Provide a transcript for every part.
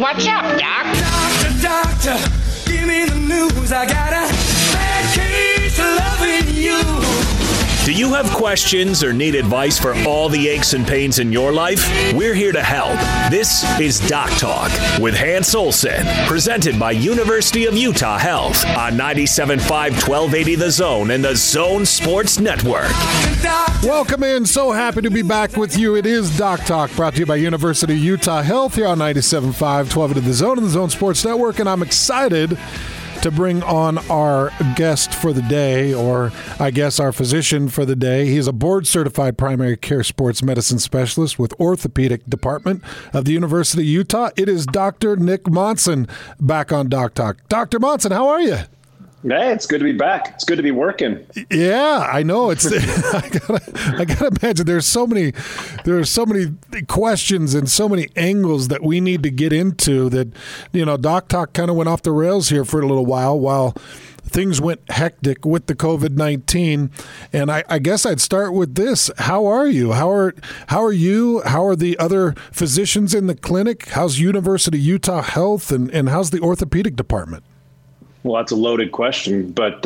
What's up, Doc? Doctor, give me the news. I got a bad case of loving you. Do you have questions or need advice for all the aches and pains in your life? We're here to help. This is Doc Talk with Hans Olsen, presented by University of Utah Health on 97.5 1280 The Zone and The Zone Sports Network. Welcome in. So happy to be back with you. It is Doc Talk, brought to you by University of Utah Health here on 97.5 1280 The Zone and The Zone Sports Network. And I'm excited to bring on our guest for the day, or I guess our physician for the day. He's a board-certified primary care sports medicine specialist with orthopedic department of the University of Utah. It is Dr. Nick Monson back on Doc Talk. Dr. Monson, how are you? Hey, it's good to be back. It's good to be working. Yeah, I know. It's I gotta imagine there are so many questions and so many angles that we need to get into that, you know, Doc Talk kind of went off the rails here for a little while things went hectic with the COVID-19. And I guess I'd start with this. How are you? How are you? How are the other physicians in the clinic? How's University of Utah Health and how's the orthopedic department? Well, that's a loaded question, but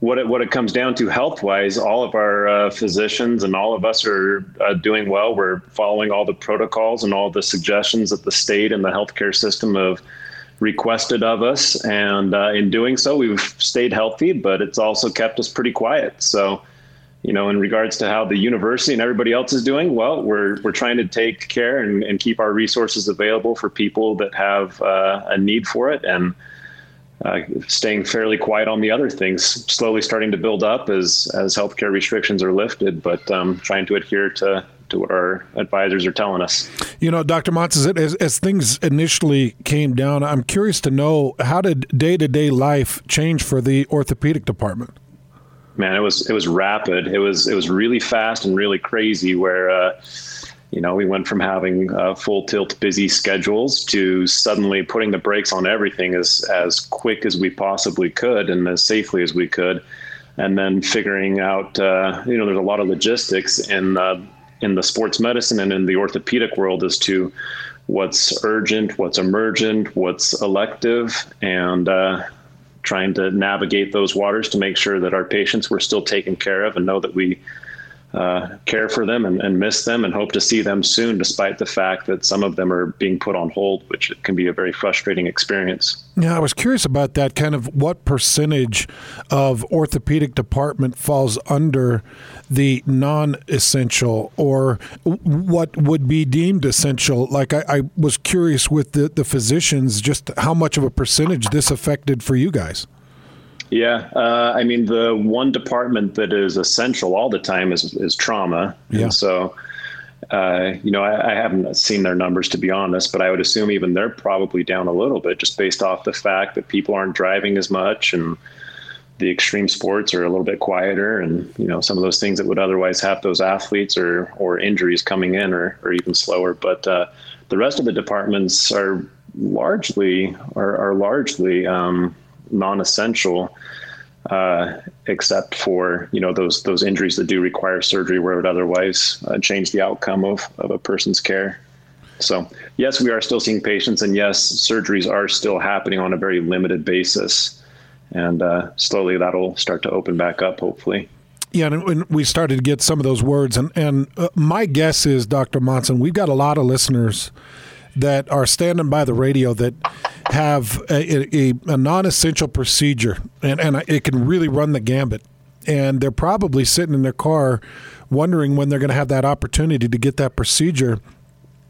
what it comes down to health-wise, all of our physicians and all of us are doing well. We're following all the protocols and all the suggestions that the state and the healthcare system have requested of us, and in doing so, we've stayed healthy, but it's also kept us pretty quiet. So, you know, in regards to how the university and everybody else is doing, well, we're trying to take care and keep our resources available for people that have a need for it, and staying fairly quiet on the other things, slowly starting to build up as healthcare restrictions are lifted, but trying to adhere to what our advisors are telling us. You know, Dr. Monson, as things initially came down, I'm curious to know, how did day-to-day life change for the orthopedic department? Man, it was rapid. It was really fast and really crazy, where you know, we went from having full tilt busy schedules to suddenly putting the brakes on everything as quick as we possibly could and as safely as we could. And then figuring out, you know, there's a lot of logistics in the sports medicine and in the orthopedic world as to what's urgent, what's emergent, what's elective, and trying to navigate those waters to make sure that our patients were still taken care of and know that we care for them and miss them and hope to see them soon, despite the fact that some of them are being put on hold, which can be a very frustrating experience. Yeah, I was curious about that, kind of what percentage of orthopedic department falls under the non-essential or what would be deemed essential. Like I was curious with the physicians, just how much of a percentage this affected for you guys. Yeah. I mean, the one department that is essential all the time is trauma. Yeah. And so, you know, I haven't seen their numbers, to be honest, but I would assume even they're probably down a little bit just based off the fact that people aren't driving as much and the extreme sports are a little bit quieter. And, you know, some of those things that would otherwise have those athletes or injuries coming in or even slower. But the rest of the departments are largely non-essential, except for, you know, those injuries that do require surgery where it would otherwise change the outcome of a person's care. So yes, we are still seeing patients, and yes, surgeries are still happening on a very limited basis, and slowly that'll start to open back up, hopefully. Yeah, and we started to get some of those words, and my guess is, Dr. Monson, we've got a lot of listeners that are standing by the radio that have a non-essential procedure, and it can really run the gambit. And they're probably sitting in their car wondering when they're going to have that opportunity to get that procedure.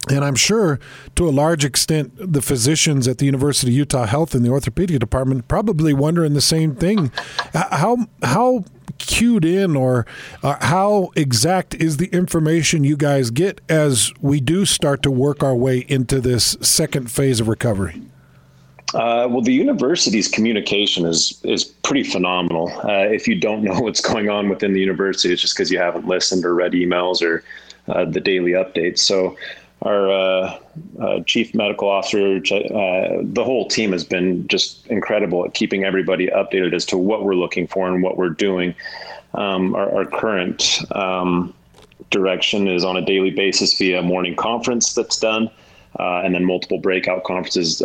And I'm sure, to a large extent, the physicians at the University of Utah Health and the orthopedic department probably wondering the same thing. How cued in or how exact is the information you guys get as we do start to work our way into this second phase of recovery? Well, the university's communication is pretty phenomenal. If you don't know what's going on within the university, it's just because you haven't listened or read emails or the daily updates. So our chief medical officer, the whole team has been just incredible at keeping everybody updated as to what we're looking for and what we're doing. Our current direction is on a daily basis via morning conference that's done. and then multiple breakout conferences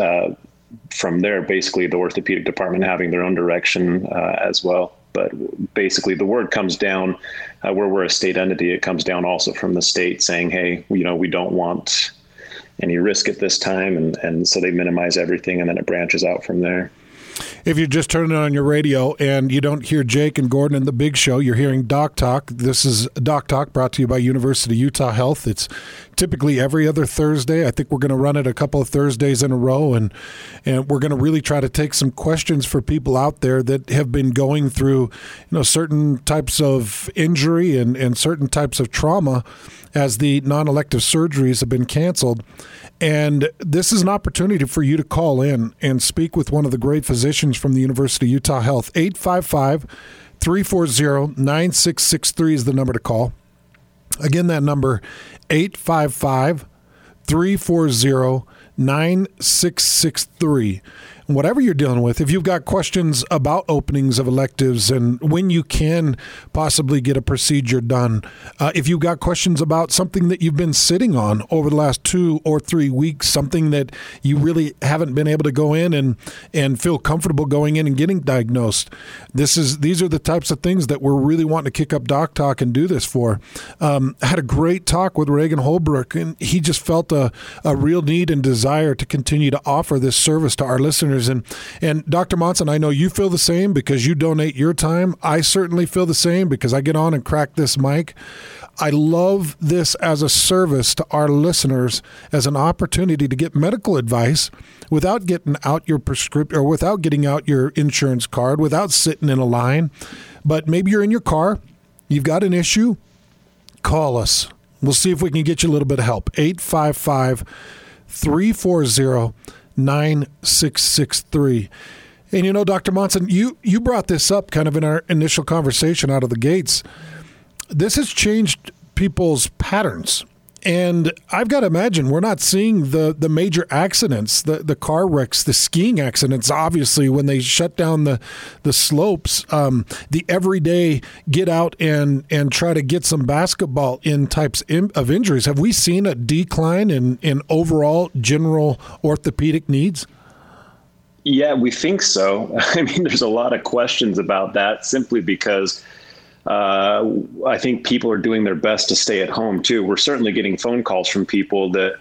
from there, basically the orthopedic department having their own direction as well. But basically the word comes down where we're a state entity. It comes down also from the state saying, hey, you know, we don't want any risk at this time. And so they minimize everything, and then it branches out from there. If you just turn it on your radio and you don't hear Jake and Gordon and the Big Show, you're hearing Doc Talk. This is Doc Talk brought to you by University of Utah Health. It's typically every other Thursday. I think we're going to run it a couple of Thursdays in a row, and we're going to really try to take some questions for people out there that have been going through, you know, certain types of injury and certain types of trauma as the non-elective surgeries have been canceled. And this is an opportunity for you to call in and speak with one of the great physicians from the University of Utah Health. 855-340-9663 is the number to call. Again, that number, 855-340-9663. Whatever you're dealing with, if you've got questions about openings of electives and when you can possibly get a procedure done, if you've got questions about something that you've been sitting on over the last 2 or 3 weeks, something that you really haven't been able to go in and feel comfortable going in and getting diagnosed, these are the types of things that we're really wanting to kick up Doc Talk and do this for. I had a great talk with Reagan Holbrook, and he just felt a real need and desire to continue to offer this service to our listeners. And Dr. Monson, I know you feel the same because you donate your time. I certainly feel the same because I get on and crack this mic. I love this as a service to our listeners, as an opportunity to get medical advice without getting out your prescription or without getting out your insurance card, without sitting in a line. But maybe you're in your car, you've got an issue, call us. We'll see if we can get you a little bit of help. 855-340-9663. And you know, Dr. Monson, you brought this up kind of in our initial conversation out of the gates. This has changed people's patterns. And I've got to imagine we're not seeing the major accidents, the car wrecks, the skiing accidents, obviously, when they shut down the slopes, the everyday get out and try to get some basketball in types of injuries. Have we seen a decline in overall general orthopedic needs? Yeah, we think so. I mean, there's a lot of questions about that simply because I think people are doing their best to stay at home too. We're certainly getting phone calls from people that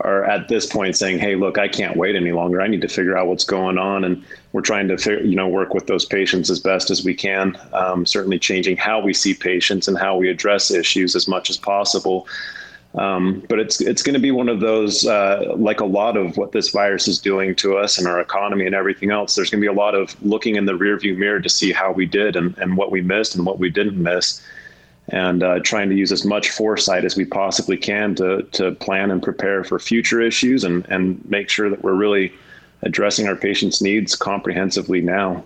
are at this point saying, hey, look, I can't wait any longer. I need to figure out what's going on. And we're trying to work with those patients as best as we can. Certainly changing how we see patients and how we address issues as much as possible. But it's going to be one of those, like a lot of what this virus is doing to us and our economy and everything else, there's going to be a lot of looking in the rearview mirror to see how we did and what we missed and what we didn't miss, and trying to use as much foresight as we possibly can to plan and prepare for future issues and make sure that we're really addressing our patients' needs comprehensively now.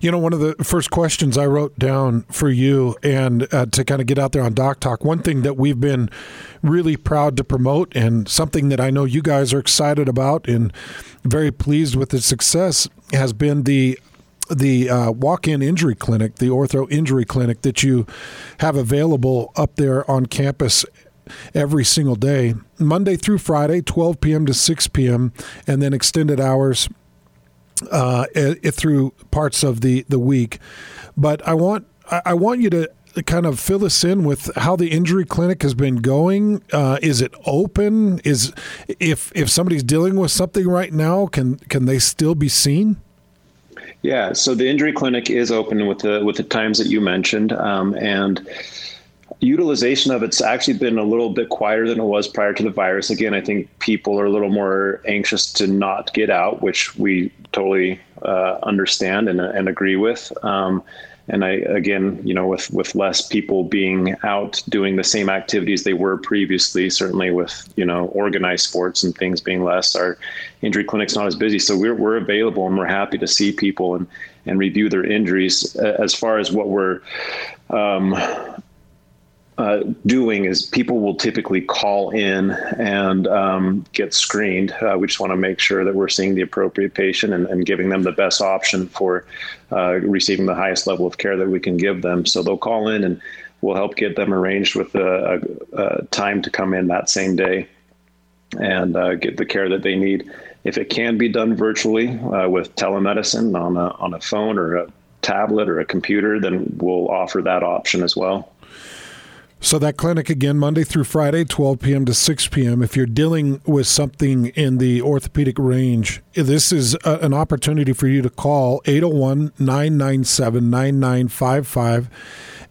You know, one of the first questions I wrote down for you and to kind of get out there on Doc Talk, one thing that we've been really proud to promote and something that I know you guys are excited about and very pleased with its success has been the walk-in injury clinic, the ortho injury clinic that you have available up there on campus every single day, Monday through Friday, 12 p.m. to 6 p.m., and then extended hours through parts of the week. But I want you to kind of fill us in with how the injury clinic has been going. Is it open? If somebody's dealing with something right now, can they still be seen? Yeah. So the injury clinic is open with the times that you mentioned, and utilization of it's actually been a little bit quieter than it was prior to the virus. Again, I think people are a little more anxious to not get out, which we totally understand and agree with. And with less people being out doing the same activities they were previously, certainly with, organized sports and things being less, our injury clinic's not as busy. So we're available and we're happy to see people and review their injuries. As far as what we're doing is people will typically call in and get screened. We just want to make sure that we're seeing the appropriate patient and giving them the best option for receiving the highest level of care that we can give them. So they'll call in and we'll help get them arranged with a time to come in that same day. and get the care that they need. If it can be done virtually with telemedicine on a phone or a tablet or a computer, then we'll offer that option as well. So that clinic again, Monday through Friday, 12 p.m. to 6 p.m. If you're dealing with something in the orthopedic range, this is an opportunity for you to call 801-997-9955.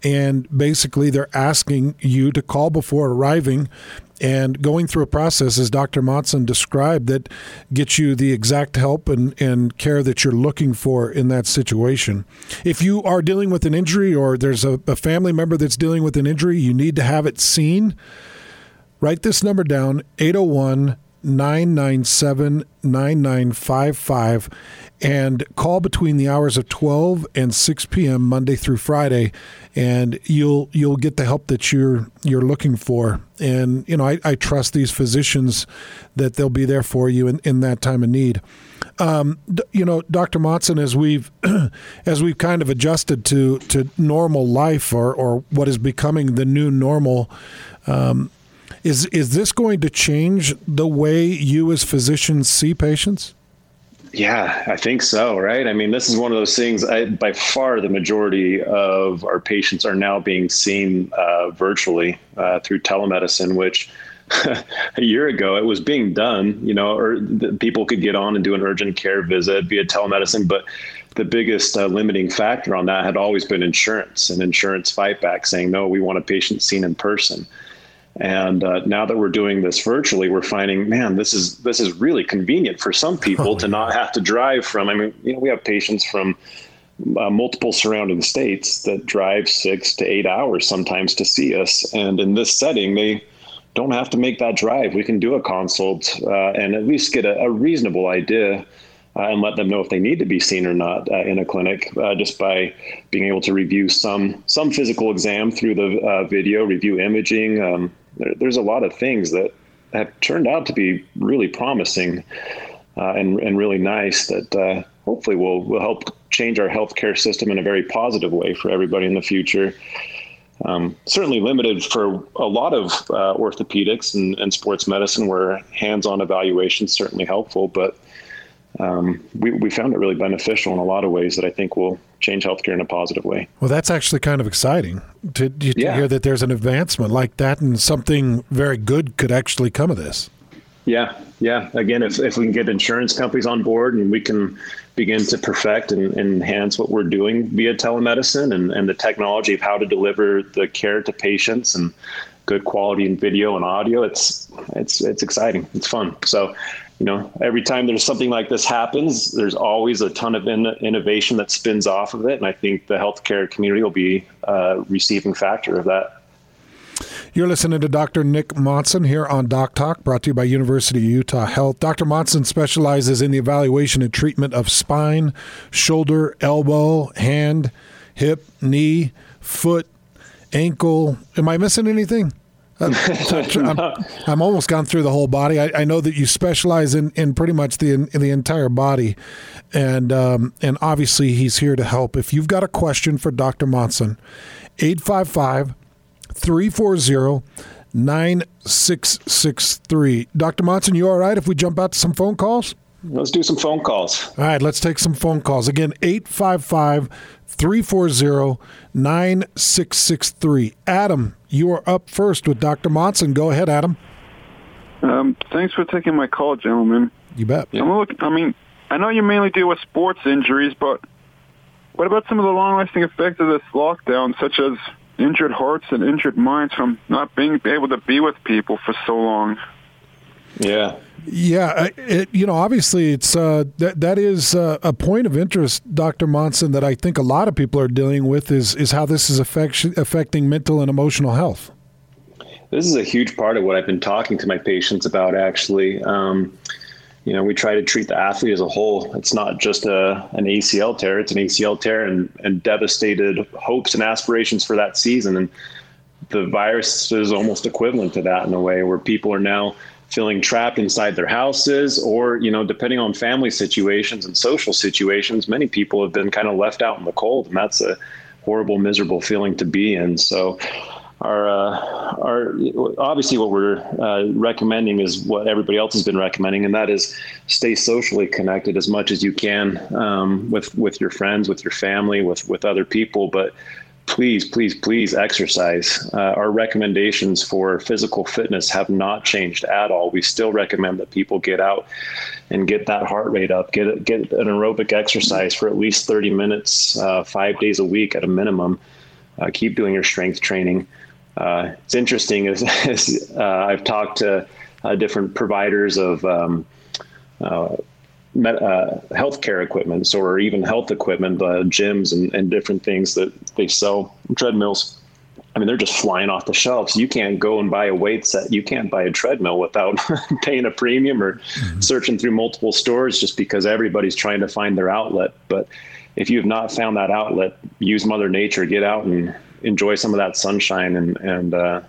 And basically, they're asking you to call before arriving and going through a process, as Dr. Monson described, that gets you the exact help and care that you're looking for in that situation. If you are dealing with an injury or there's a family member that's dealing with an injury, you need to have it seen. Write this number down, 801-997-9955, and call between the hours of 12 and 6 p.m. Monday through Friday, and you'll get the help that you're looking for. And you know, I trust these physicians that they'll be there for you in that time of need. You know, Dr. Monson, as we've kind of adjusted to normal life or what is becoming the new normal. Is this going to change the way you as physicians see patients? Yeah, I think so, right? I mean, this is one of those things, by far the majority of our patients are now being seen virtually through telemedicine, which a year ago it was being done, you know, or people could get on and do an urgent care visit via telemedicine, but the biggest limiting factor on that had always been insurance and insurance fightback saying, no, we want a patient seen in person. And now that we're doing this virtually, we're finding, man, this is really convenient for some people to not have to drive from. I mean, you know, we have patients from multiple surrounding states that drive 6 to 8 hours sometimes to see us. And in this setting, they don't have to make that drive. We can do a consult and at least get a reasonable idea and let them know if they need to be seen or not in a clinic, just by being able to review some physical exam through the video, review imaging. There's a lot of things that have turned out to be really promising and really nice that hopefully will help change our healthcare system in a very positive way for everybody in the future. Certainly limited for a lot of orthopedics and sports medicine where hands-on evaluation is certainly helpful, but we found it really beneficial in a lot of ways that I think will change healthcare in a positive way. Well, that's actually kind of exciting to hear that there's an advancement like that and something very good could actually come of this. Yeah. Again, if we can get insurance companies on board and we can begin to perfect and enhance what we're doing via telemedicine and the technology of how to deliver the care to patients and good quality in video and audio, it's exciting. It's fun. So, you know, every time there's something like this happens, there's always a ton of innovation that spins off of it. And I think the healthcare community will be a receiving factor of that. You're listening to Dr. Nick Monson here on Doc Talk, brought to you by University of Utah Health. Dr. Monson specializes in the evaluation and treatment of spine, shoulder, elbow, hand, hip, knee, foot, ankle. Am I missing anything? I'm almost gone through the whole body. I know that you specialize in pretty much the entire body, and obviously he's here to help. If you've got a question for Dr. Monson, 855-340-9663. Dr. Monson, you all right if we jump out to some phone calls? Let's do some phone calls. All right, let's take some phone calls. Again, 855-340-9663. Adam, you are up first with Dr. Monson. Go ahead, Adam. Thanks for taking my call, gentlemen. You bet. Yeah. I know you mainly deal with sports injuries, but what about some of the long-lasting effects of this lockdown, such as injured hearts and injured minds from not being able to be with people for so long? Yeah. Obviously it's that is a point of interest, Dr. Monson, that I think a lot of people are dealing with is how this is affecting mental and emotional health. This is a huge part of what I've been talking to my patients about, actually. You know, we try to treat the athlete as a whole. It's not just an ACL tear. It's an ACL tear and devastated hopes and aspirations for that season. And the virus is almost equivalent to that in a way, where people are now feeling trapped inside their houses, or, you know, depending on family situations and social situations, many people have been kind of left out in the cold, and that's a horrible, miserable feeling to be in. So Our obviously what we're recommending is what everybody else has been recommending, and that is stay socially connected as much as you can with your friends, with your family, with other people. But please, please, please exercise. Our recommendations for physical fitness have not changed at all. We still recommend that people get out and get that heart rate up, get an aerobic exercise for at least 30 minutes, 5 days a week at a minimum. Keep doing your strength training. It's interesting as I've talked to different providers of healthcare equipment or even health equipment, gyms and different things that they sell, treadmills. I mean, they're just flying off the shelves. You can't go and buy a weight set. You can't buy a treadmill without paying a premium or searching through multiple stores, just because everybody's trying to find their outlet. But if you have not found that outlet, use Mother Nature, get out and enjoy some of that sunshine and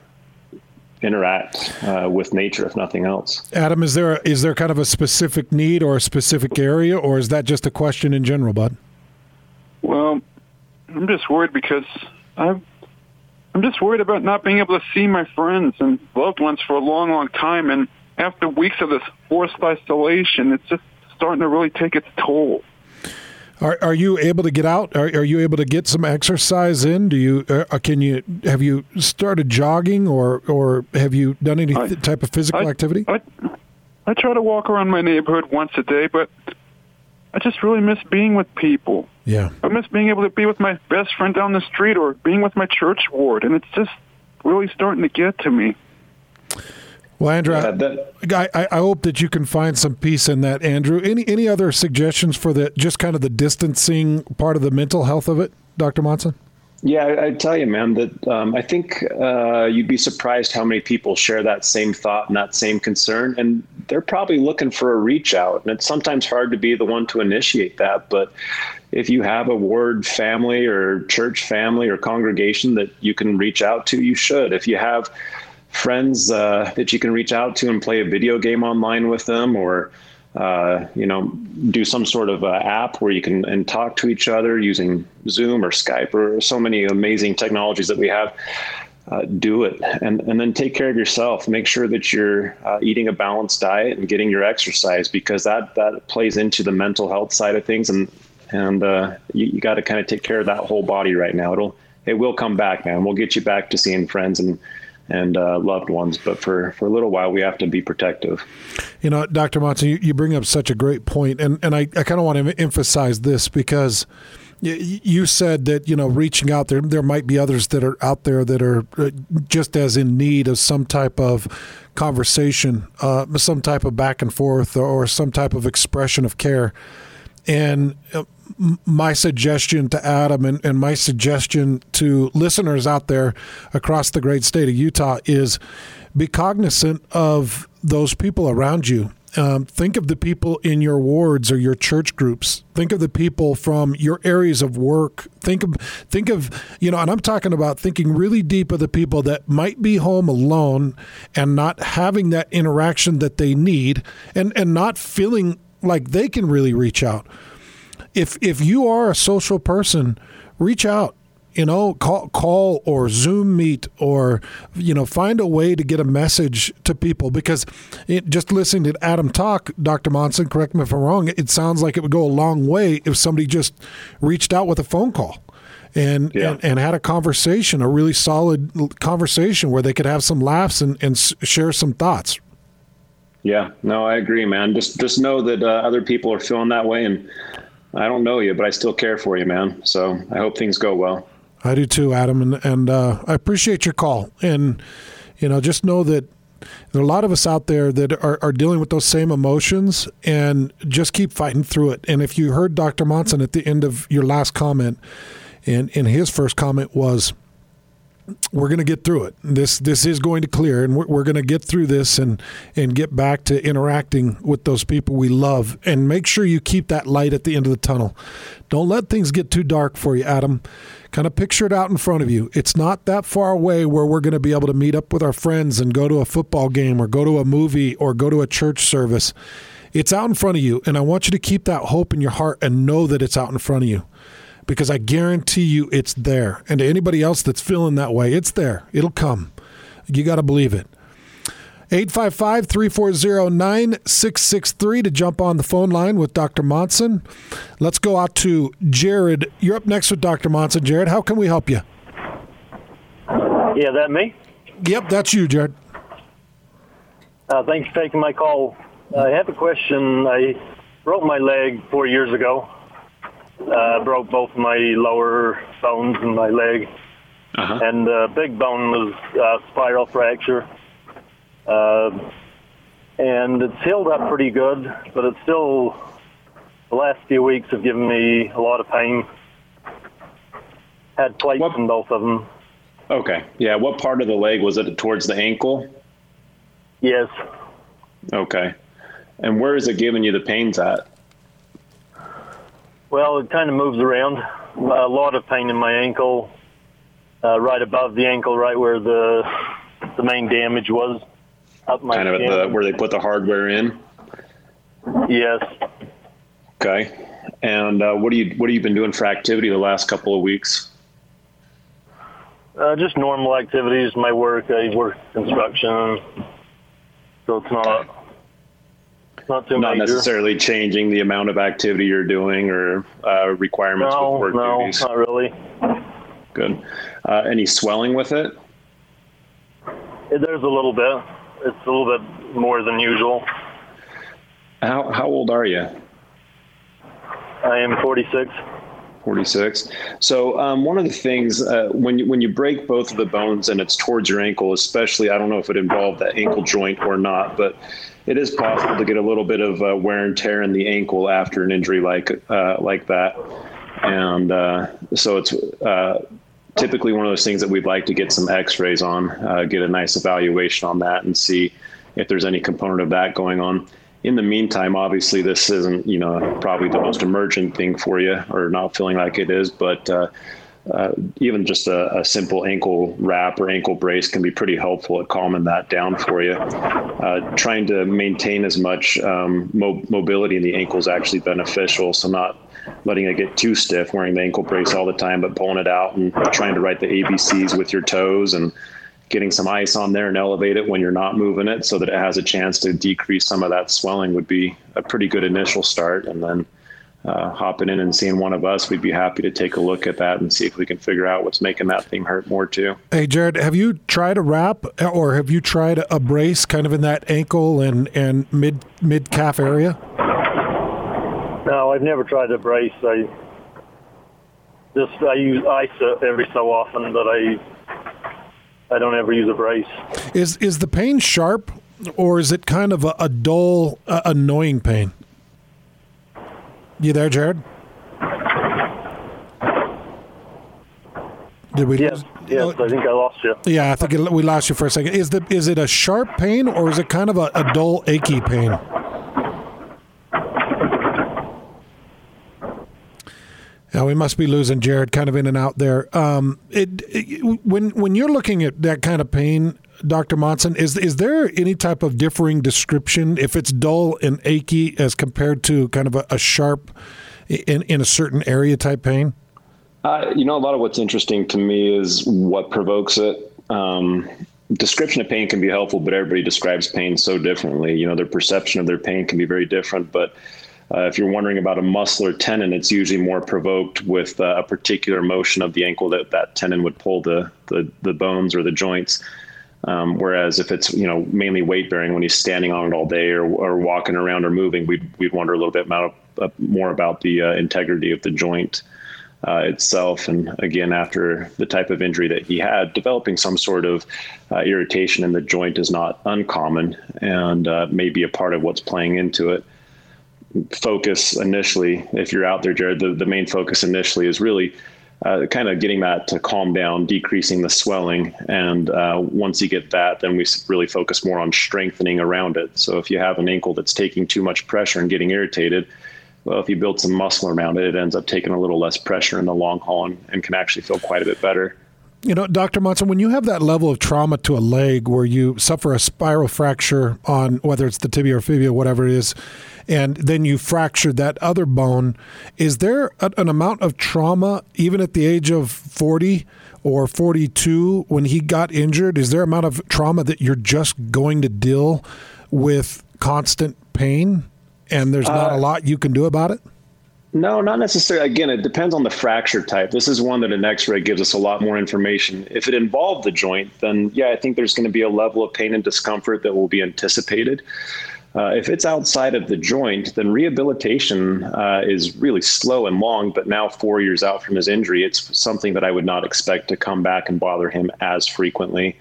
interact with nature, if nothing else. Adam, is there kind of a specific need or a specific area, or is that just a question in general, bud? Well, I'm just worried because I'm just worried about not being able to see my friends and loved ones for a long, long time. And after weeks of this forced isolation, it's just starting to really take its toll. Are you able to get out? Are you able to get some exercise in? Do you have you started jogging or have you done any type of physical activity? I try to walk around my neighborhood once a day, but I just really miss being with people. Yeah, I miss being able to be with my best friend down the street or being with my church ward, and it's just really starting to get to me. Well, Andrew, I hope that you can find some peace in that, Andrew. Any other suggestions for the just kind of the distancing part of the mental health of it, Dr. Monson? Yeah, I tell you, man, that I think you'd be surprised how many people share that same thought and that same concern, and they're probably looking for a reach out. And it's sometimes hard to be the one to initiate that, but if you have a ward family or church family or congregation that you can reach out to, you should. If you have friends that you can reach out to and play a video game online with them, or do some sort of app where you can and talk to each other using Zoom or Skype or so many amazing technologies that we have, do it. And then take care of yourself. Make sure that you're eating a balanced diet and getting your exercise, because that plays into the mental health side of things. And you got to kind of take care of that whole body right now. It will come back, man. We'll get you back to seeing friends and loved ones, but for a little while we have to be protective. You know, Dr. Monson, you bring up such a great point, and I kind of want to emphasize this, because you said that, you know, reaching out, there might be others that are out there that are just as in need of some type of conversation, some type of back and forth, or some type of expression of care. And my suggestion to Adam and my suggestion to listeners out there across the great state of Utah is be cognizant of those people around you. Think of the people in your wards or your church groups. Think of the people from your areas of work. Think of, you know, and I'm talking about thinking really deep of the people that might be home alone and not having that interaction that they need and not feeling like they can really reach out. If you are a social person, reach out, you know, call or Zoom meet, or, you know, find a way to get a message to people, because just listening to Adam talk, Dr. Monson, correct me if I'm wrong, it sounds like it would go a long way if somebody just reached out with a phone call and had a conversation, a really solid conversation where they could have some laughs and share some thoughts. Yeah, no, I agree, man. Just know that other people are feeling that way, and I don't know you, but I still care for you, man. So I hope things go well. I do too, Adam. And I appreciate your call. And, you know, just know that there are a lot of us out there that are dealing with those same emotions, and just keep fighting through it. And if you heard Dr. Monson at the end of your last comment, and his first comment was, we're going to get through it. This is going to clear, and we're going to get through this and get back to interacting with those people we love. And make sure you keep that light at the end of the tunnel. Don't let things get too dark for you, Adam. Kind of picture it out in front of you. It's not that far away where we're going to be able to meet up with our friends and go to a football game or go to a movie or go to a church service. It's out in front of you, and I want you to keep that hope in your heart and know that it's out in front of you. because I guarantee you it's there. And to anybody else that's feeling that way, it's there. It'll come. You got to believe it. 855-340-9663 to jump on the phone line with Dr. Monson. Let's go out to Jared. You're up next with Dr. Monson. Jared, how can we help you? Yeah, that me? Yep, that's you, Jared. Thanks for taking my call. I have a question. I broke my leg 4 years ago. Broke both my lower bones in my leg. Uh-huh. And the big bone was a spiral fracture. And it's healed up pretty good, but it's still, the last few weeks have given me a lot of pain. Had plates in both of them. Okay. Yeah. What part of the leg? Was it towards the ankle? Yes. Okay. And where is it giving you the pains at? Well, it kind of moves around. A lot of pain in my ankle, right above the ankle, right where the main damage was. Up my kind of at where they put the hardware in? Yes. Okay. And what have you been doing for activity the last couple of weeks? Just normal activities. My work, I work construction, so it's not too not major. Not necessarily changing the amount of activity you're doing or requirements with work duties. No, not really. Good. Any swelling with it? There's a little bit. It's a little bit more than usual. How old are you? I am 46. 46. So one of the things when you break both of the bones and it's towards your ankle, especially, I don't know if it involved the ankle joint or not, but it is possible to get a little bit of wear and tear in the ankle after an injury like that. And so it's typically one of those things that we'd like to get some x-rays on, get a nice evaluation on that and see if there's any component of that going on. In the meantime, obviously, this isn't, probably the most emergent thing for you, or not feeling like it is, but even just a simple ankle wrap or ankle brace can be pretty helpful at calming that down for you. Trying to maintain as much mobility in the ankle is actually beneficial, so not letting it get too stiff, wearing the ankle brace all the time, but pulling it out and trying to write the ABCs with your toes and getting some ice on there and elevate it when you're not moving it so that it has a chance to decrease some of that swelling would be a pretty good initial start. And then hopping in and seeing one of us, we'd be happy to take a look at that and see if we can figure out what's making that thing hurt more too. Hey, Jared, have you tried a wrap or have you tried a brace kind of in that ankle and mid-calf area? No, I've never tried a brace. I use ice every so often, but I don't ever use a brace. Is the pain sharp, or is it kind of a dull, annoying pain? You there, Jared? Did we? Yes, I think I lost you. Yeah, I think we lost you for a second. Is it a sharp pain, or is it kind of a dull, achy pain? Yeah, we must be losing Jared kind of in and out there. When you're looking at that kind of pain, Dr. Monson, is there any type of differing description if it's dull and achy as compared to kind of a sharp in a certain area type pain? A lot of what's interesting to me is what provokes it. Description of pain can be helpful, but everybody describes pain so differently. Their perception of their pain can be very different, but if you're wondering about a muscle or tendon, it's usually more provoked with a particular motion of the ankle that tendon would pull the bones or the joints. Whereas if it's, mainly weight bearing, when he's standing on it all day or walking around or moving, we'd wonder a little bit more about the integrity of the joint itself. And again, after the type of injury that he had, developing some sort of irritation in the joint is not uncommon and may be a part of what's playing into it. Focus initially, if you're out there, Jared, the main focus initially is really kind of getting that to calm down, decreasing the swelling. And once you get that, then we really focus more on strengthening around it. So if you have an ankle that's taking too much pressure and getting irritated, well, if you build some muscle around it, it ends up taking a little less pressure in the long haul and can actually feel quite a bit better. You know, Dr. Monson, when you have that level of trauma to a leg where you suffer a spiral fracture on whether it's the tibia or fibula, whatever it is, and then you fracture that other bone, is there an amount of trauma even at the age of 40 or 42 when he got injured? Is there an amount of trauma that you're just going to deal with constant pain and there's not a lot you can do about it? No, not necessarily. Again, it depends on the fracture type. This is one that an x-ray gives us a lot more information. If it involved the joint, then yeah, I think there's going to be a level of pain and discomfort that will be anticipated. If it's outside of the joint, then rehabilitation is really slow and long, but now 4 years out from his injury, it's something that I would not expect to come back and bother him as frequently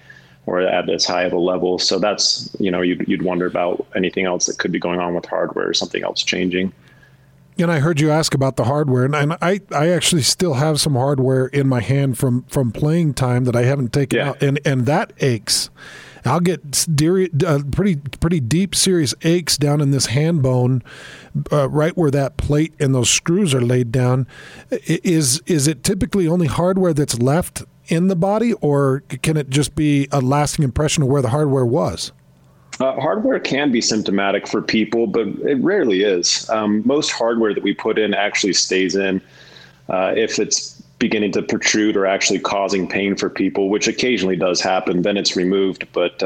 or at as high of a level. So that's, you know, you'd wonder about anything else that could be going on with hardware or something else changing. And I heard you ask about the hardware, and I actually still have some hardware in my hand from playing time that I haven't taken out, and that aches. I'll get pretty deep, serious aches down in this hand bone, right where that plate and those screws are laid down. Is it typically only hardware that's left in the body, or can it just be a lasting impression of where the hardware was? Hardware can be symptomatic for people, but it rarely is. Most hardware that we put in actually stays in if it's beginning to protrude or actually causing pain for people, which occasionally does happen. Then it's removed, but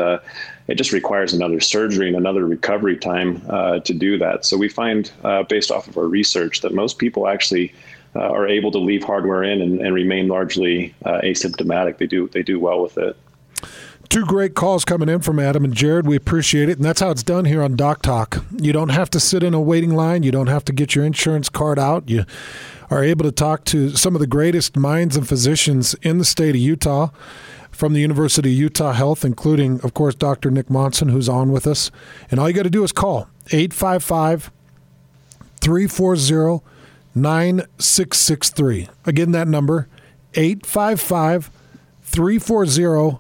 it just requires another surgery and another recovery time to do that. So we find, based off of our research, that most people actually are able to leave hardware in and remain largely asymptomatic. They do well with it. Two great calls coming in from Adam and Jared. We appreciate it. And that's how it's done here on Doc Talk. You don't have to sit in a waiting line. You don't have to get your insurance card out. You are able to talk to some of the greatest minds and physicians in the state of Utah from the University of Utah Health, including, of course, Dr. Nick Monson, who's on with us. And all you got to do is call 855-340-9663. Again, that number, 855-340-9663.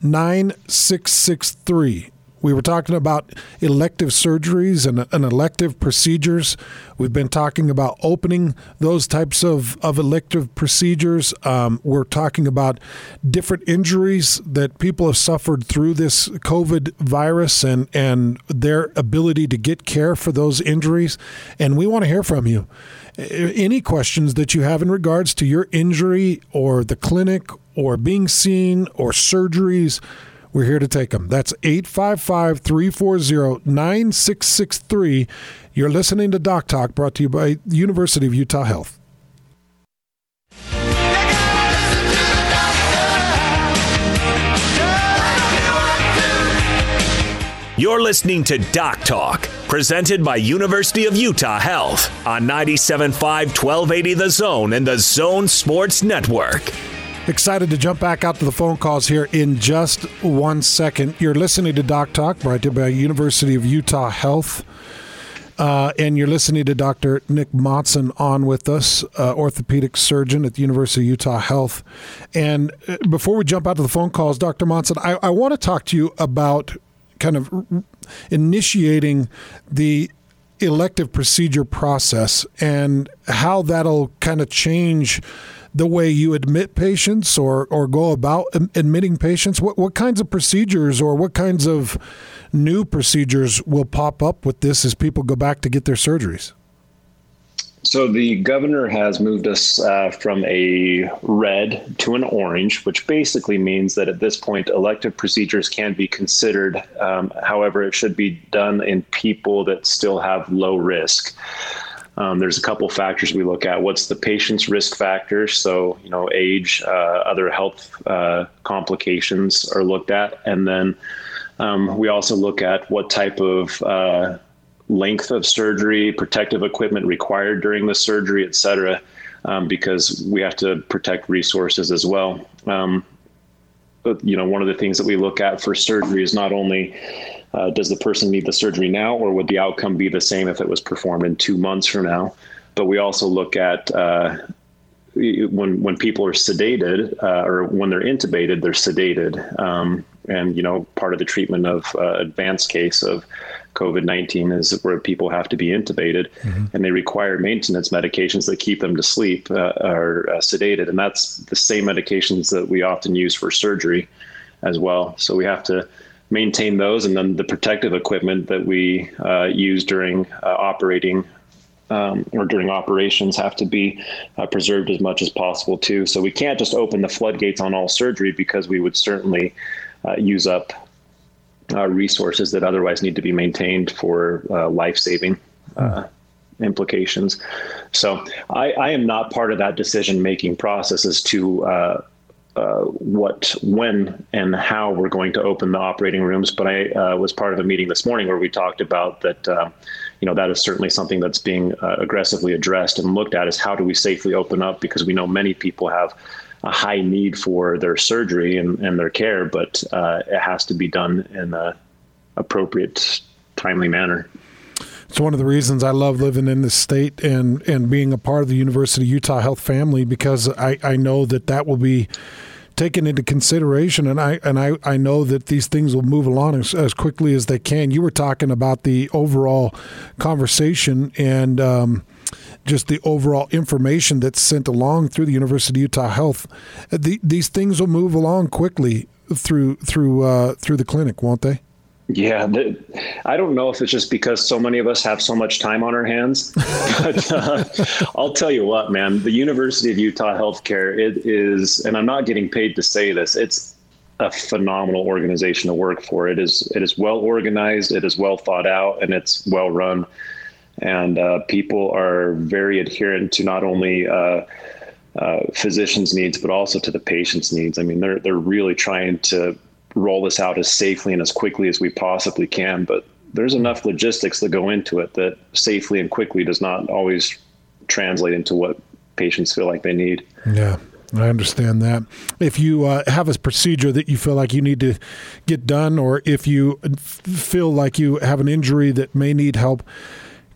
9663. We were talking about elective surgeries and elective procedures. We've been talking about opening those types of elective procedures. We're talking about different injuries that people have suffered through this COVID virus and their ability to get care for those injuries. And we want to hear from you. Any questions that you have in regards to your injury or the clinic or being seen or surgeries, we're here to take them. That's 855-340-9663. You're listening to Doc Talk, brought to you by University of Utah Health. You're listening to Doc Talk, presented by University of Utah Health on 97.5, 1280 The Zone and The Zone Sports Network. Excited to jump back out to the phone calls here in just 1 second. You're listening to Doc Talk, brought to you by University of Utah Health. And you're listening to Dr. Nick Monson on with us, orthopedic surgeon at the University of Utah Health. And before we jump out to the phone calls, Dr. Monson, I want to talk to you about kind of initiating the elective procedure process and how that'll kind of change the way you admit patients or go about admitting patients. What kinds of procedures or what kinds of new procedures will pop up with this as people go back to get their surgeries? So the governor has moved us from a red to an orange, which basically means that at this point, elective procedures can be considered. However, it should be done in people that still have low risk. There's a couple factors we look at. What's the patient's risk factors? So, you know, age, other health complications are looked at. And then we also look at what type of length of surgery, protective equipment required during the surgery, et cetera, because we have to protect resources as well. But, you know, one of the things that we look at for surgery is not only does the person need the surgery now, or would the outcome be the same if it was performed in 2 months from now? But we also look at when people are sedated or when they're intubated, they're sedated. And, you know, part of the treatment of advanced case of COVID-19 is where people have to be intubated, and they require maintenance medications that keep them to sleep or sedated. And that's the same medications that we often use for surgery as well. So we have to maintain those, and then the protective equipment that we use during operating or during operations have to be preserved as much as possible too. So we can't just open the floodgates on all surgery, because we would certainly use up resources that otherwise need to be maintained for life-saving implications. So I am not part of that decision-making process as to what, when, and how we're going to open the operating rooms. But I was part of a meeting this morning where we talked about that, that is certainly something that's being aggressively addressed and looked at, is how do we safely open up? Because we know many people have a high need for their surgery and their care, but it has to be done in an appropriate, timely manner. It's one of the reasons I love living in this state and being a part of the University of Utah Health family, because I know that will be taken into consideration, and I know that these things will move along as quickly as they can. You were talking about the overall conversation and just the overall information that's sent along through the University of Utah Health. These things will move along quickly through the clinic, won't they? Yeah, I don't know if it's just because so many of us have so much time on our hands, but I'll tell you what, man, the University of Utah Healthcare, it is, and I'm not getting paid to say this, it's a phenomenal organization to work for. It is well organized, it is well thought out, and it's well run. And people are very adherent to not only physicians' needs, but also to the patient's needs. I mean, they're really trying to roll this out as safely and as quickly as we possibly can, but there's enough logistics that go into it that safely and quickly does not always translate into what patients feel like they need. Yeah, I understand that. If you have a procedure that you feel like you need to get done, or if you feel like you have an injury that may need help,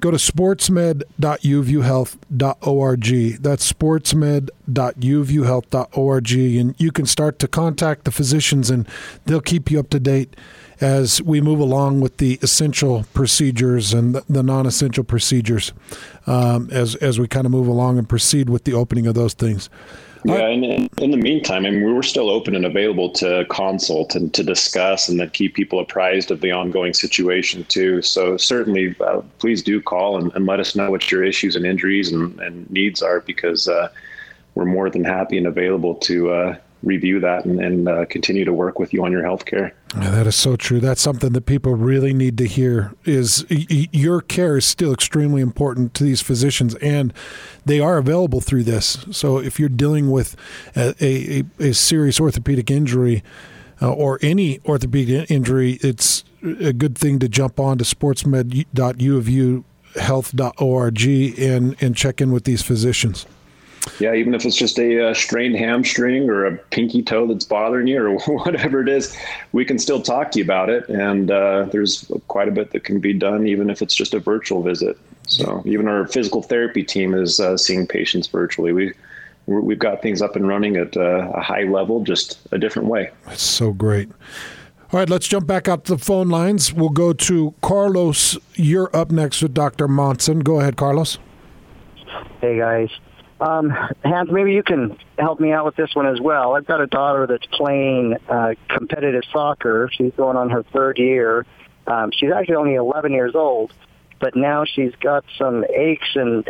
go to sportsmed.uvuhealth.org. That's sportsmed.uvuhealth.org. And you can start to contact the physicians, and they'll keep you up to date as we move along with the essential procedures and the non-essential procedures as we kind of move along and proceed with the opening of those things. Yeah, and in the meantime, I mean, we're still open and available to consult and to discuss and to keep people apprised of the ongoing situation too. So certainly, please do call and let us know what your issues and injuries and needs are, because we're more than happy and available to review that and continue to work with you on your health care. Yeah, that is so true. That's something that people really need to hear, is your care is still extremely important to these physicians, and they are available through this. So if you're dealing with a serious orthopedic injury or any orthopedic injury, it's a good thing to jump on to sportsmed.uofuhealth.org and check in with these physicians. Yeah, even if it's just a strained hamstring or a pinky toe that's bothering you or whatever it is, we can still talk to you about it. And there's quite a bit that can be done, even if it's just a virtual visit. So even our physical therapy team is seeing patients virtually. We've got things up and running at a high level, just a different way. That's so great. All right, let's jump back up to the phone lines. We'll go to Carlos. You're up next with Dr. Monson. Go ahead, Carlos. Hey, guys. Hans, maybe you can help me out with this one as well. I've got a daughter that's playing competitive soccer. She's going on her third year. She's actually only 11 years old, but now she's got some aches and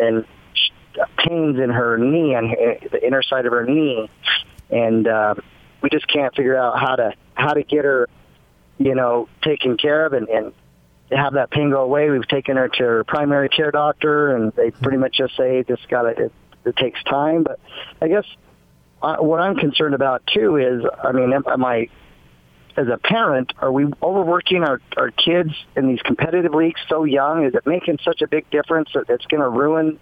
pains in her knee, on the inner side of her knee, and we just can't figure out how to get her, taken care of and have that pain go away. We've taken her to her primary care doctor, and they pretty much just say just gotta. It takes time, but I guess what I'm concerned about too is, I mean, am I, as a parent, are we overworking our kids in these competitive leagues so young? Is it making such a big difference that it's going to ruin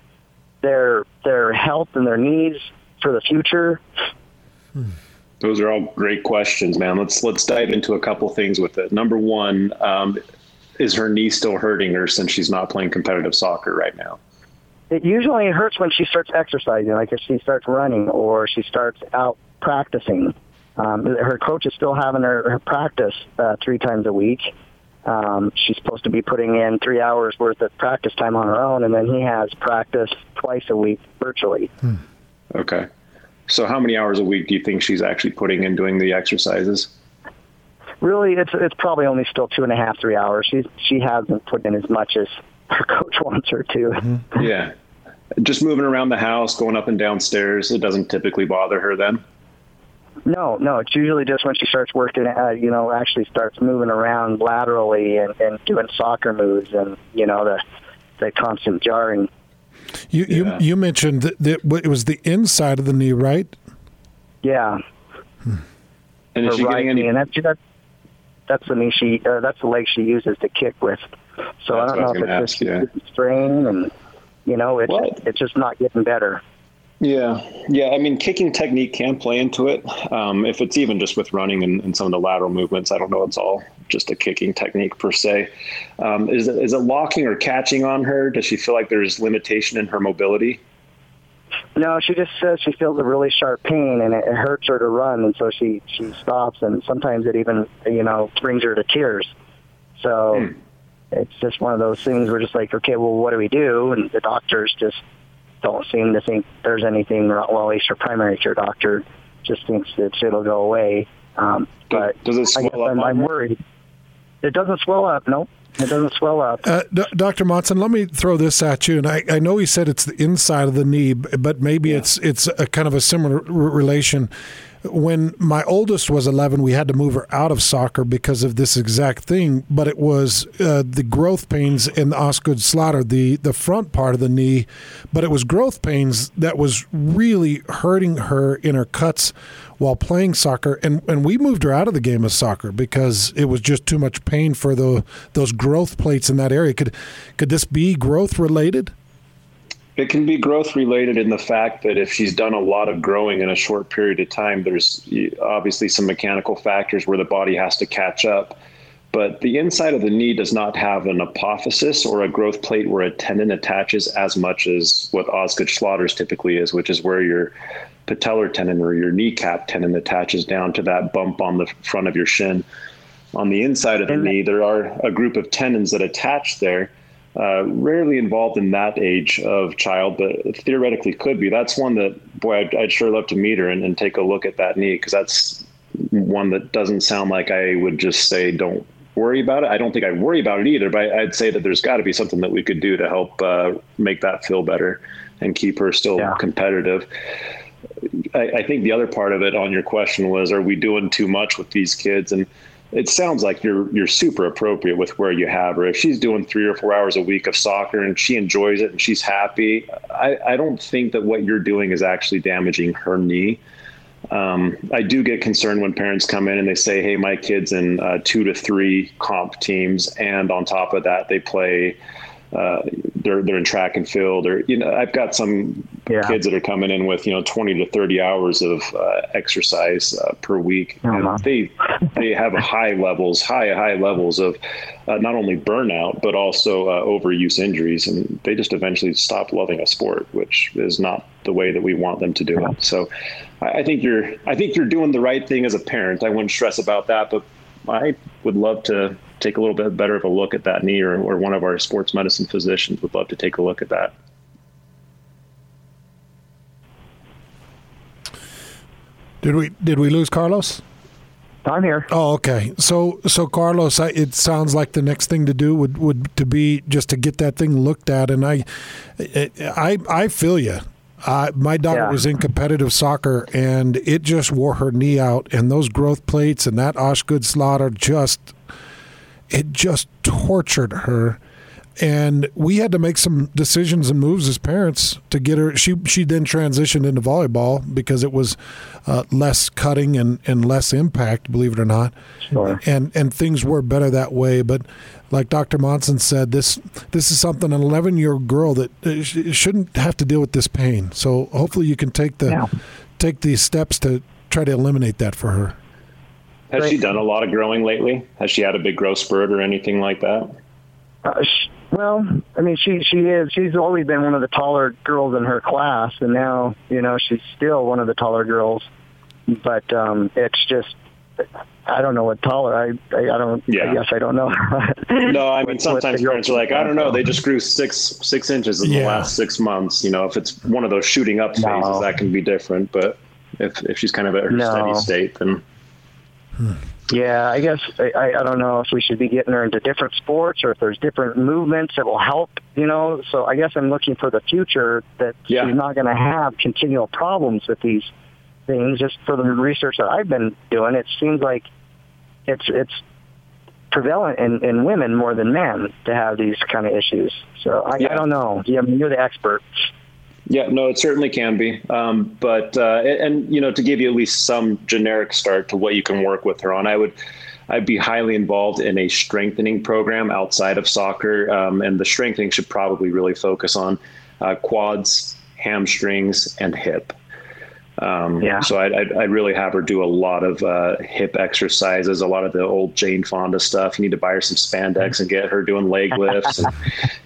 their health and their needs for the future? Those are all great questions, man. Let's dive into a couple things with it. Number one, is her knee still hurting her since she's not playing competitive soccer right now? It usually hurts when she starts exercising, like if she starts running or she starts out practicing. Her coach is still having her practice 3 times a week. She's supposed to be putting in 3 hours worth of practice time on her own, and then he has practice twice a week virtually. Okay. So how many hours a week do you think she's actually putting in doing the exercises? Really, it's probably only still 2.5, 3 hours. She hasn't put in as much as her coach wants her to. Mm-hmm. Yeah. Just moving around the house, going up and downstairs, it doesn't typically bother her then? No. It's usually just when she starts working, actually starts moving around laterally and doing soccer moves and, the constant jarring. You mentioned that it was the inside of the knee, right? Yeah. And is she right getting any... And that's the knee that's the leg she uses to kick with. So that's I don't know if it's just strain and, it's just not getting better. Yeah. I mean, kicking technique can play into it. If it's even just with running and some of the lateral movements, I don't know. It's all just a kicking technique per se. Is it locking or catching on her? Does she feel like there's limitation in her mobility? No, she just says she feels a really sharp pain and it hurts her to run. And so she stops, and sometimes it even, brings her to tears. So it's just one of those things. We're just like, okay, well, what do we do? And the doctors just don't seem to think there's anything wrong. Well, at least her primary care doctor just thinks that it'll go away. But does it swell up? I'm worried. It doesn't swell up. Nope. It doesn't swell up. Dr. Monson, let me throw this at you. And I know he said it's the inside of the knee, but maybe it's a kind of a similar relation. When my oldest was 11, we had to move her out of soccer because of this exact thing, but it was the growth pains in the Osgood-Schlatter, the front part of the knee, but it was growth pains that was really hurting her in her cuts while playing soccer, and we moved her out of the game of soccer because it was just too much pain for those growth plates in that area. Could this be growth-related? It can be growth related in the fact that if she's done a lot of growing in a short period of time, there's obviously some mechanical factors where the body has to catch up. But the inside of the knee does not have an apophysis or a growth plate where a tendon attaches as much as what Osgood-Schlatter's typically is, which is where your patellar tendon or your kneecap tendon attaches down to that bump on the front of your shin. On the inside of the knee, there are a group of tendons that attach there. Rarely involved in that age of child, but theoretically could be. That's one that, boy, I'd sure love to meet her and take a look at that knee, because that's one that doesn't sound like I would just say don't worry about it. I don't think I'd worry about it either, but I'd say that there's got to be something that we could do to help make that feel better and keep her still competitive. I think the other part of it on your question was, are we doing too much with these kids? And it sounds like you're super appropriate with where you have her. If she's doing 3 or 4 hours a week of soccer and she enjoys it and she's happy, I don't think that what you're doing is actually damaging her knee. I do get concerned when parents come in and they say, hey, my kid's in 2 to 3 comp teams, and on top of that, they play they're in track and field, or I've got some kids that are coming in with 20 to 30 hours of exercise per week, and they have high levels of not only burnout but also overuse injuries, and they just eventually stop loving a sport, which is not the way that we want them to do it. So I think you're doing the right thing as a parent. I wouldn't stress about that, but I would love to take a little bit better of a look at that knee, or one of our sports medicine physicians would love to take a look at that. Did we lose Carlos? I'm here. Oh, okay. So Carlos, it sounds like the next thing to do would to be just to get that thing looked at, and I feel you. My daughter was in competitive soccer, and it just wore her knee out, and those growth plates and that Osgood-Schlatter just tortured her, and we had to make some decisions and moves as parents to get her. She then transitioned into volleyball because it was less cutting and less impact, believe it or not. Sure. And things were better that way. But like Dr. Monson said, this is something an 11-year-old girl that shouldn't have to deal with this pain. So hopefully you can take these steps to try to eliminate that for her. Has she done a lot of growing lately? Has she had a big growth spurt or anything like that? She's always been one of the taller girls in her class, and now she's still one of the taller girls. But it's just I don't know what taller. I don't. Yeah. I guess I don't know. No, I mean sometimes parents are like, I don't know. They just grew six inches in the last 6 months. You know, if it's one of those shooting up phases, that can be different. But if she's kind of at her steady state, then. Yeah, I guess I don't know if we should be getting her into different sports or if there's different movements that will help, you know. So I guess I'm looking for the future that she's not going to have continual problems with these things. Just for the research that I've been doing, it seems like it's prevalent in women more than men to have these kind of issues. So I don't know. Yeah, I mean, you're the expert. Yeah, no, it certainly can be. But you know, to give you at least some generic start to what you can work with her on, I'd be highly involved in a strengthening program outside of soccer. And the strengthening should probably really focus on quads, hamstrings, and hip. So I'd really have her do a lot of hip exercises, a lot of the old Jane Fonda stuff. You need to buy her some spandex and get her doing leg lifts and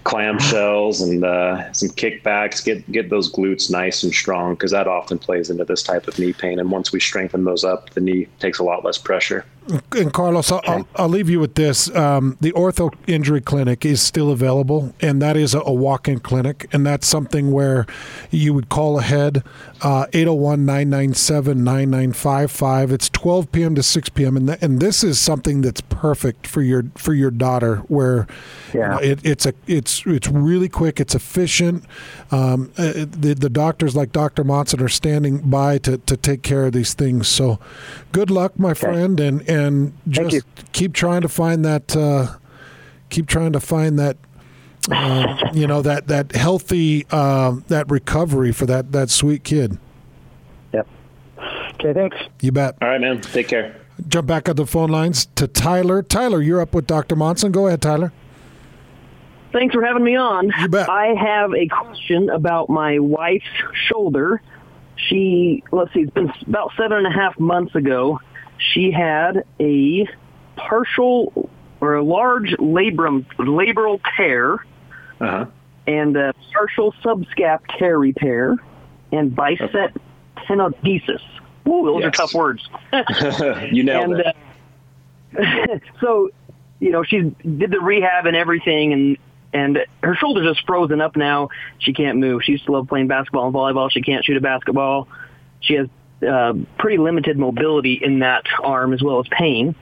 clamshells and some kickbacks. Get those glutes nice and strong, because that often plays into this type of knee pain. And once we strengthen those up, the knee takes a lot less pressure. And Carlos, I'll leave you with this. The Ortho Injury Clinic is still available, and that is a walk-in clinic, and that's something where you would call ahead, 801-997-9955. It's 12 p.m. to 6 p.m., and this is something that's perfect for your daughter, where it's really quick, it's efficient. The doctors like Dr. Monson are standing by to take care of these things. So good luck, my friend, and just keep trying to find that you know, that healthy that recovery for that sweet kid. Yep. Okay, thanks. You bet. All right, man. Take care. Jump back up the phone lines to Tyler. Tyler, you're up with Dr. Monson. Go ahead, Tyler. Thanks for having me on. You bet. I have a question about my wife's shoulder. It's been about 7.5 months ago. She had a partial or a large labral tear and a partial subscap tear repair and bicep tenodesis. Ooh, those are tough words. You nailed it. So, you know, she did the rehab and everything, and her shoulder's just frozen up now. She can't move. She used to love playing basketball and volleyball. She can't shoot a basketball. She has pretty limited mobility in that arm as well as pain.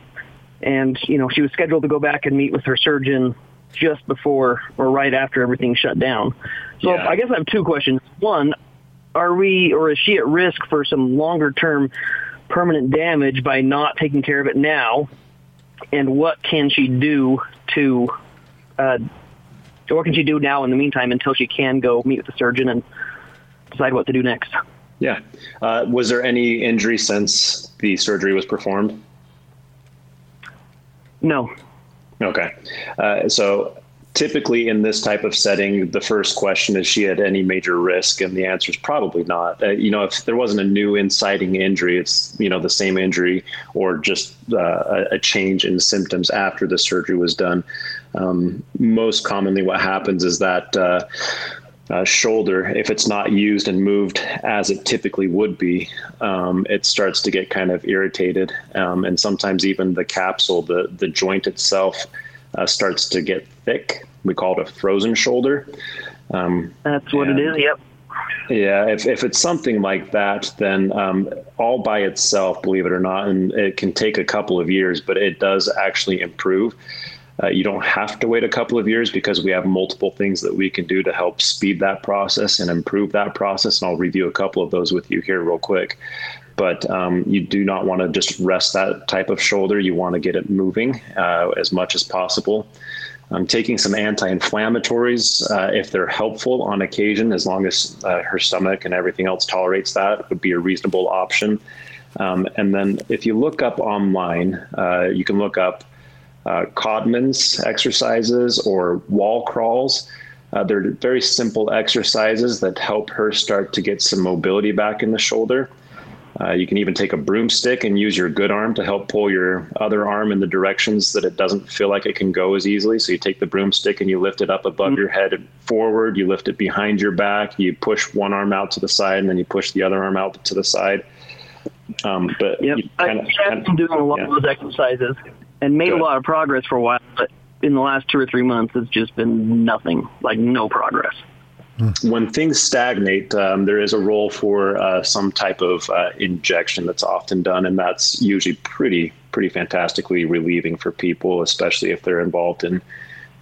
And, you know, she was scheduled to go back and meet with her surgeon just before or right after everything shut down. So I guess I have two questions. One, is she at risk for some longer-term permanent damage by not taking care of it now? And what can she do now in the meantime until she can go meet with the surgeon and decide what to do next? Yeah. Was there any injury since the surgery was performed? No. Okay. So typically in this type of setting, the first question is she at any major risk, and the answer is probably not. You know, if there wasn't a new inciting injury, it's, you know, the same injury or just a change in symptoms after the surgery was done. Most commonly what happens is that shoulder, if it's not used and moved as it typically would be, it starts to get kind of irritated. And sometimes even the capsule, the joint itself, starts to get thick. We call it a frozen shoulder. That's what it is. Yep. Yeah. If it's something like that, then all by itself, believe it or not, and it can take a couple of years, but it does actually improve. You don't have to wait a couple of years, because we have multiple things that we can do to help speed that process and improve that process. And I'll review a couple of those with you here real quick. But you do not want to just rest that type of shoulder. You want to get it moving as much as possible. Taking some anti-inflammatories, if they're helpful on occasion, as long as her stomach and everything else tolerates that, would be a reasonable option. And then if you look up online, you can look up Codman's exercises or wall crawls. They're very simple exercises that help her start to get some mobility back in the shoulder. You can even take a broomstick and use your good arm to help pull your other arm in the directions that it doesn't feel like it can go as easily. So you take the broomstick and you lift it up above your head and forward, you lift it behind your back, you push one arm out to the side, and then you push the other arm out to the side. But I've been doing a lot of those exercises and made a lot of progress for a while, but in the last 2 or 3 months, it's just been nothing, like no progress. When things stagnate, there is a role for some type of injection that's often done, and that's usually pretty fantastically relieving for people, especially if they're involved in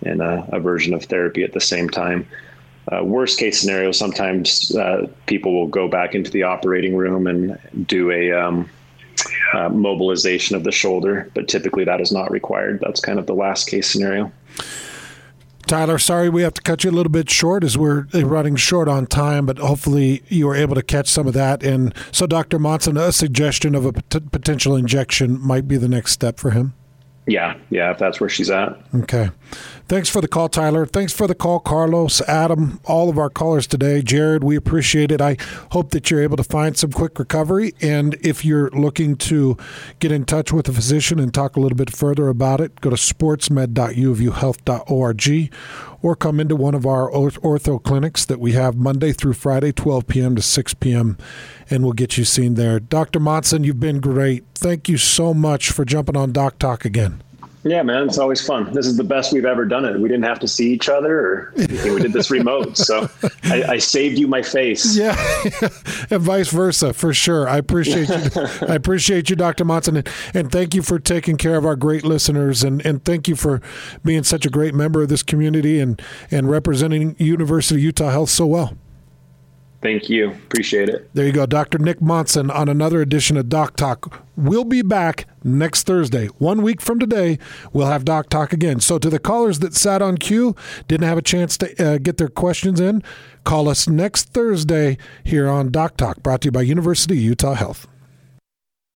a version of therapy at the same time. Worst case scenario, sometimes people will go back into the operating room and do a mobilization of the shoulder, but typically that is not required. That's kind of the last case scenario. Tyler, sorry we have to cut you a little bit short as we're running short on time, but hopefully you were able to catch some of that. And so Dr. Monson, a suggestion of a potential injection might be the next step for him? Yeah, if that's where she's at. Okay. Thanks for the call, Tyler. Thanks for the call, Carlos, Adam, all of our callers today. Jared, we appreciate it. I hope that you're able to find some quick recovery. And if you're looking to get in touch with a physician and talk a little bit further about it, go to sportsmed.uofuhealth.org or come into one of our ortho clinics that we have Monday through Friday, 12 p.m. to 6 p.m., and we'll get you seen there. Dr. Monson, you've been great. Thank you so much for jumping on Doc Talk again. Yeah, man, it's always fun. This is the best we've ever done it. We didn't have to see each other or anything. We did this remote, so I saved you my face. Yeah, and vice versa, for sure. I appreciate you. I appreciate you, Dr. Monson, and thank you for taking care of our great listeners, and thank you for being such a great member of this community and representing University of Utah Health so well. Thank you. Appreciate it. There you go. Dr. Nick Monson on another edition of Doc Talk. We'll be back next Thursday. 1 week from today, we'll have Doc Talk again. So to the callers that sat on queue, didn't have a chance to get their questions in, call us next Thursday here on Doc Talk, brought to you by University of Utah Health.